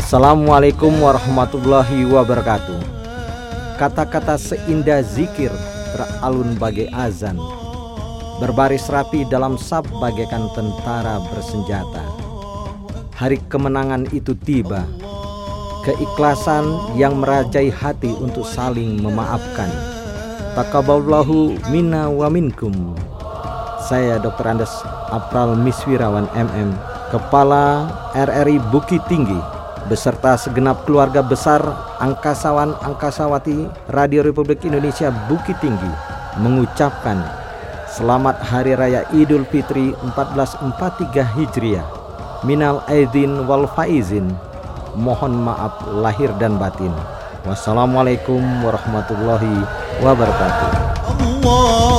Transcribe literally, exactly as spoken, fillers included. Assalamualaikum warahmatullahi wabarakatuh. Kata-kata seindah zikir teralun bagai azan, berbaris rapi dalam saf bagaikan tentara bersenjata. Hari kemenangan itu tiba, keikhlasan yang merajai hati untuk saling memaafkan. Taqabbalallahu minna wa minkum. Saya Doktor Andes April Miswirawan M M, Kepala R R I Bukit Tinggi, beserta segenap keluarga besar angkasawan angkasawati Radio Republik Indonesia Bukit Tinggi mengucapkan selamat Hari Raya Idul Fitri seribu empat ratus empat puluh tiga Hijriah. Minal aidin wal faizin. Mohon maaf lahir dan batin. Wassalamualaikum warahmatullahi wabarakatuh.